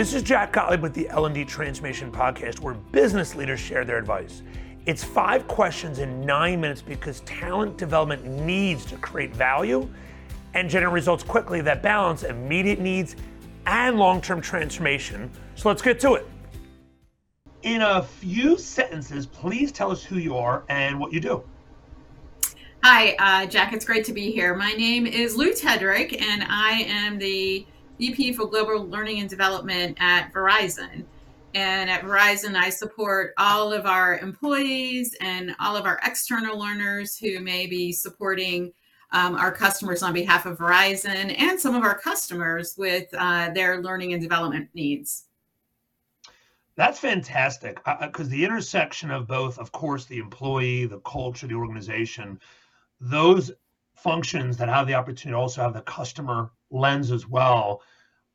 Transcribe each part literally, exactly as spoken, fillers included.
This is Jack Gottlieb with the L and D Transformation Podcast, where business leaders share their advice. It's five questions in nine minutes because talent development needs to create value and generate results quickly that balance immediate needs and long-term transformation. So let's get to it. In a few sentences, please tell us who you are and what you do. Hi, uh, Jack, it's great to be here. My name is Lou Tedrick, and I am the V P for Global Learning and Development at Verizon. And at Verizon, I support all of our employees and all of our external learners who may be supporting um, our customers on behalf of Verizon and some of our customers with uh, their learning and development needs. That's fantastic, because uh, the intersection of both, of course, the employee, the culture, the organization, those functions that have the opportunity to also have the customer lens as well,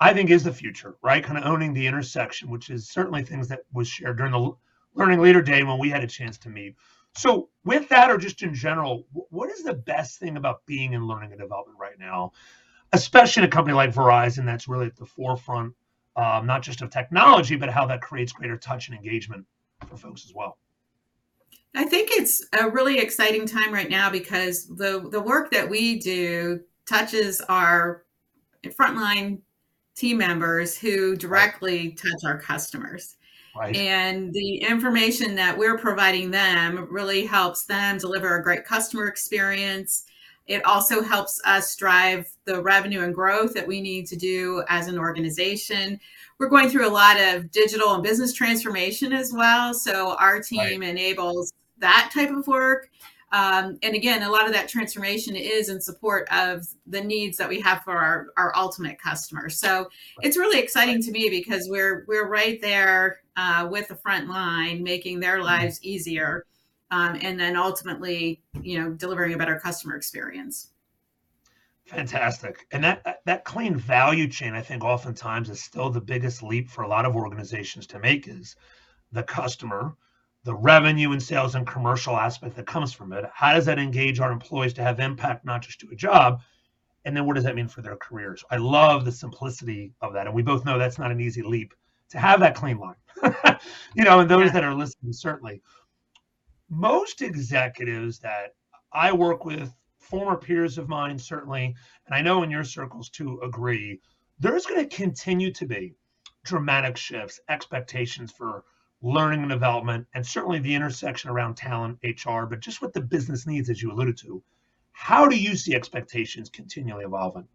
I think is the future, right? Kind of owning the intersection, which is certainly things that was shared during the Learning Leader Day when we had a chance to meet. So with that, or just in general, what is the best thing about being in learning and development right now, especially in a company like Verizon that's really at the forefront, um, not just of technology, but how that creates greater touch and engagement for folks as well? I think it's a really exciting time right now because the, the work that we do touches our frontline team members who directly touch our customers. Right. And the information that we're providing them really helps them deliver a great customer experience. It also helps us drive the revenue and growth that we need to do as an organization. We're going through a lot of digital and business transformation as well. So our team right. enables that type of work. Um, and again, a lot of that transformation is in support of the needs that we have for our, our ultimate customer. So right. it's really exciting right. to me because we're we're right there uh, with the front line, making their lives mm-hmm. easier, um, and then ultimately, you know, delivering a better customer experience. Fantastic. And that that clean value chain, I think, oftentimes is still the biggest leap for a lot of organizations to make is the customer, the revenue and sales and commercial aspect that comes from it. How does that engage our employees to have impact, not just to a job? And then what does that mean for their careers? I love the simplicity of that. And we both know that's not an easy leap to have that clean line, you know, and those yeah. that are listening, certainly. Most executives that I work with, former peers of mine, certainly, and I know in your circles too, agree, there's going to continue to be dramatic shifts, expectations for learning and development, and certainly the intersection around talent, H R, but just what the business needs, as you alluded to. How do you see expectations continually evolving?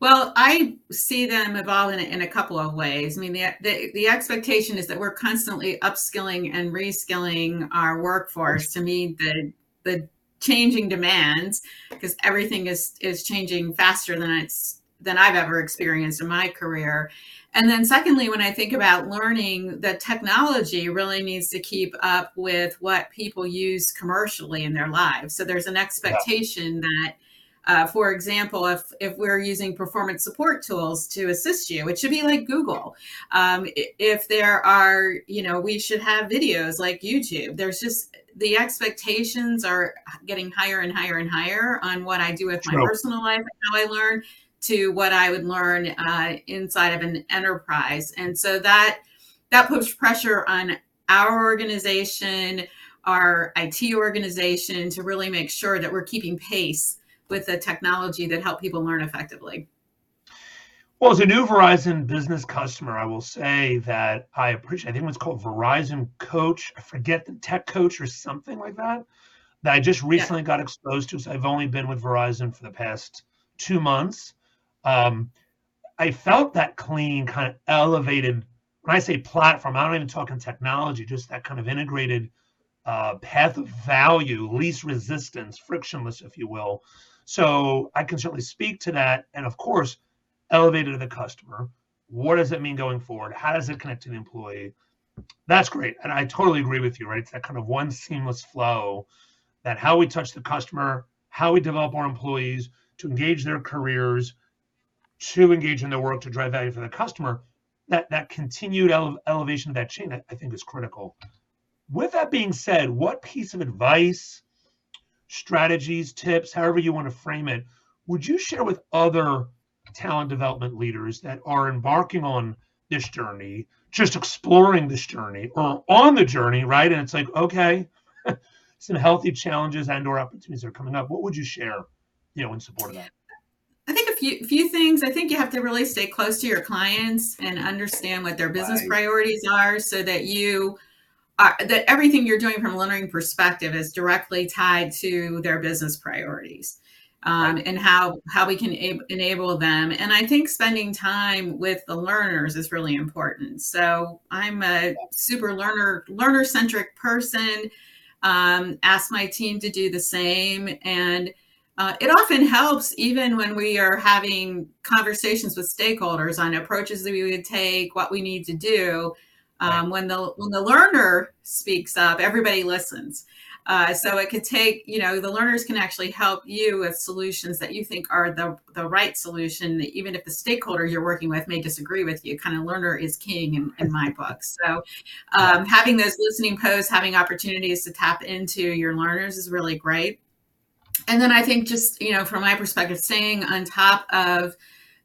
Well, I see them evolving in a couple of ways. I mean, the, the, the expectation is that we're constantly upskilling and reskilling our workforce to meet the, the changing demands, because everything is, is changing faster than it's than I've ever experienced in my career. And then secondly, when I think about learning, the technology really needs to keep up with what people use commercially in their lives. So there's an expectation yeah. that, uh, for example, if, if we're using performance support tools to assist you, it should be like Google. Um, if there are, you know, we should have videos like YouTube. There's just, the expectations are getting higher and higher and higher on what I do with True. my personal life and how I learn, to what I would learn uh, inside of an enterprise. And so that that puts pressure on our organization, our I T organization, to really make sure that we're keeping pace with the technology that help people learn effectively. Well, as a new Verizon business customer, I will say that I appreciate, I think it's called Verizon Coach, I forget, the tech coach or something like that, that I just recently yeah. got exposed to. So I've only been with Verizon for the past two months. Um, I felt that clean, kind of elevated, when I say platform, I don't even talk in technology, just that kind of integrated uh, path of value, least resistance, frictionless, if you will. So I can certainly speak to that. And of course, elevated to the customer. What does it mean going forward? How does it connect to the employee? That's great. And I totally agree with you, right? It's that kind of one seamless flow, that how we touch the customer, how we develop our employees to engage their careers, to engage in their work, to drive value for the customer, that, that continued ele- elevation of that chain, I think, is critical. With that being said, what piece of advice, strategies, tips, however you want to frame it, would you share with other talent development leaders that are embarking on this journey, just exploring this journey or on the journey, right? And it's like, okay, some healthy challenges and or opportunities are coming up. What would you share, you know, in support of that? I think a few, few things. I think you have to really stay close to your clients and understand what their business right. priorities are so that you are, that everything you're doing from a learning perspective is directly tied to their business priorities. Um, and how how we can ab- enable them. And I think spending time with the learners is really important. So I'm a super learner, learner-centric person, um, ask my team to do the same. And uh, it often helps even when we are having conversations with stakeholders on approaches that we would take, what we need to do. Um, when the when the learner speaks up, everybody listens. Uh, so it could take, you know, the learners can actually help you with solutions that you think are the, the right solution, even if the stakeholder you're working with may disagree with you. Kind of learner is king in, in my book. So um, having those listening posts, having opportunities to tap into your learners is really great. And then I think just, you know, from my perspective, staying on top of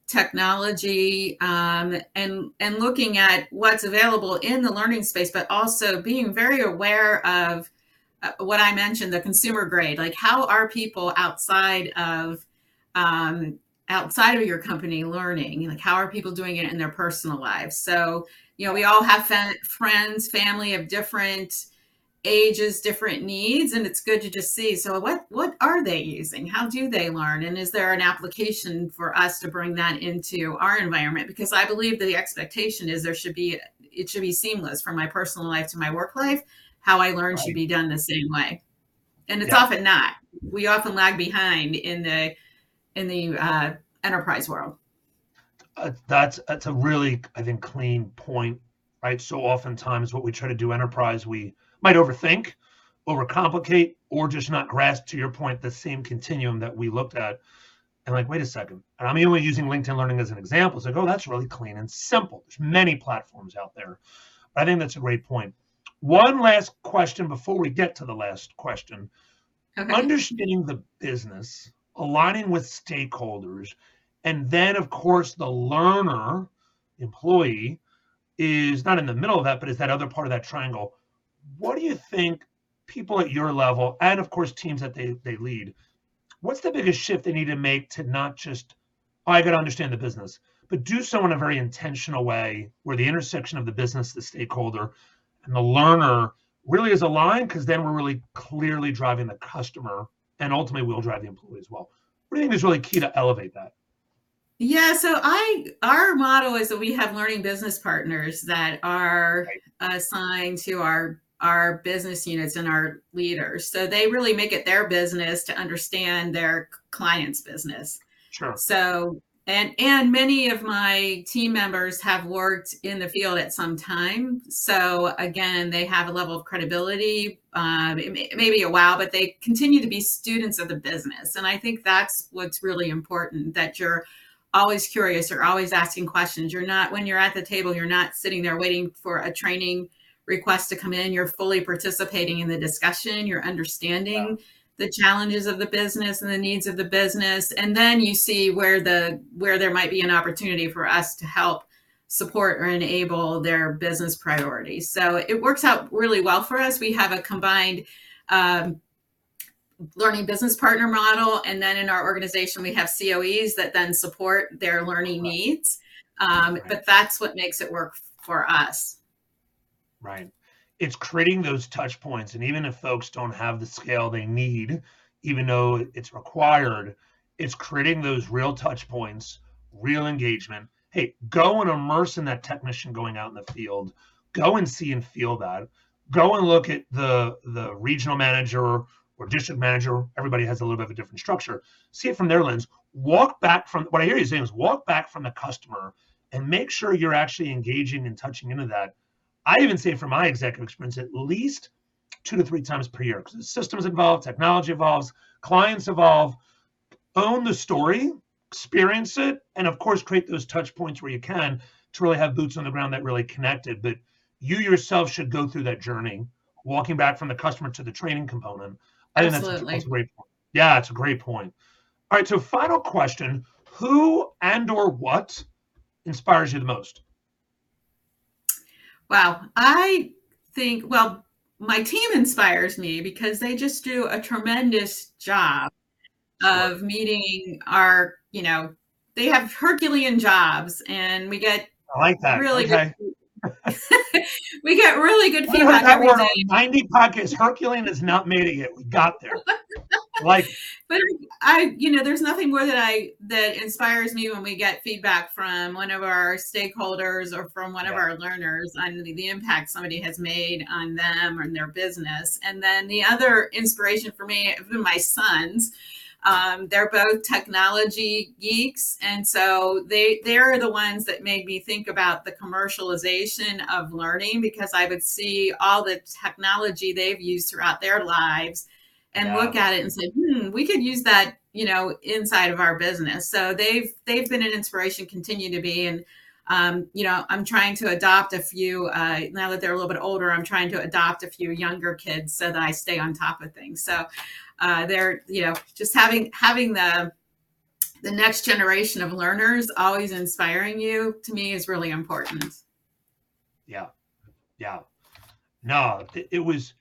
technology um, and and looking at what's available in the learning space, but also being very aware of Uh, what I mentioned, the consumer grade, like how are people outside of um, outside of your company learning? Like how are people doing it in their personal lives? So, you know, we all have fa- friends, family of different ages, different needs, and it's good to just see. So what what are they using? How do they learn? And is there an application for us to bring that into our environment? Because I believe that the expectation is there should be, it should be seamless from my personal life to my work life. How I learn right. should be done the same way. And it's yeah. often not. We often lag behind in the in the uh, enterprise world. Uh, that's that's a really, I think, clean point, right? So oftentimes what we try to do enterprise, we might overthink, overcomplicate, or just not grasp, to your point, the same continuum that we looked at. And like, wait a second. And I'm only using LinkedIn Learning as an example. It's like, oh, that's really clean and simple. There's many platforms out there. But I think that's a great point. One last question before we get to the last question. Okay. Understanding the business, aligning with stakeholders, and then, of course, the learner, employee, is not in the middle of that, but is that other part of that triangle. What do you think people at your level and, of course, teams that they, they lead, what's the biggest shift they need to make to not just, oh, I got to understand the business, but do so in a very intentional way where the intersection of the business, the stakeholder, and the learner really is aligned, because then we're really clearly driving the customer, and ultimately we'll drive the employee as well. What do you think is really key to elevate that? Yeah, so I our motto is that we have learning business partners that are right. assigned to our, our business units and our leaders. So they really make it their business to understand their client's business. Sure. So And and many of my team members have worked in the field at some time. So again, they have a level of credibility, um, it may, it may be a while, but they continue to be students of the business. And I think that's what's really important, that you're always curious, you're always asking questions. You're not, when you're at the table, you're not sitting there waiting for a training request to come in. You're fully participating in the discussion, you're understanding. Wow. The challenges of the business and the needs of the business. And then you see where the where there might be an opportunity for us to help support or enable their business priorities. So it works out really well for us. We have a combined um, learning business partner model. And then in our organization, we have C O Es that then support their learning right. needs. Um, right. But that's what makes it work for us. Right. It's creating those touch points. And even if folks don't have the scale they need, even though it's required, it's creating those real touch points, real engagement. Hey, go and immerse in that technician going out in the field. Go and see and feel that. Go and look at the, the regional manager or district manager. Everybody has a little bit of a different structure. See it from their lens. Walk back from, what I hear you saying is walk back from the customer and make sure you're actually engaging and touching into that. I even say from my executive experience, at least two to three times per year, because systems evolve, technology evolves, clients evolve. Own the story, experience it, and of course, create those touch points where you can to really have boots on the ground that really connected. But you yourself should go through that journey, walking back from the customer to the training component. I think that's, that's a great point. Yeah, it's a great point. All right, so final question. who and or what inspires you the most? Wow. I think, well, my team inspires me because they just do a tremendous job of meeting our, you know, they have Herculean jobs, and we get I like that. really okay. good we get really good feedback every day. ninety podcasts. Herculean is not made it yet. We got there. Like, but I, you know, there's nothing more that I that inspires me when we get feedback from one of our stakeholders or from one yeah. of our learners on the, the impact somebody has made on them or their business. And then the other inspiration for me have been my sons. Um, they're both technology geeks, and so they they're the ones that made me think about the commercialization of learning, because I would see all the technology they've used throughout their lives and yeah. look at it and say, hmm, we could use that, you know, inside of our business. So they've they've been an inspiration, continue to be. And um, you know, I'm trying to adopt a few, uh, now that they're a little bit older, I'm trying to adopt a few younger kids so that I stay on top of things. So Uh, they're, you know, just having having the the next generation of learners always inspiring you, to me, is really important. Yeah, yeah. No, it, it was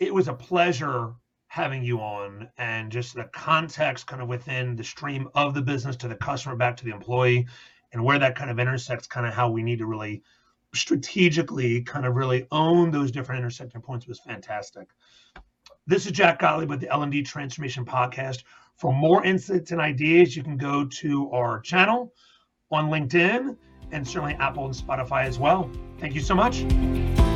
it was a pleasure having you on, and just the context kind of within the stream of the business to the customer back to the employee, and where that kind of intersects, kind of how we need to really strategically kind of really own those different intersecting points, was fantastic. This is Jack Gottlieb with the L and D Transformation Podcast. For more insights and ideas, you can go to our channel on LinkedIn, and certainly Apple and Spotify as well. Thank you so much.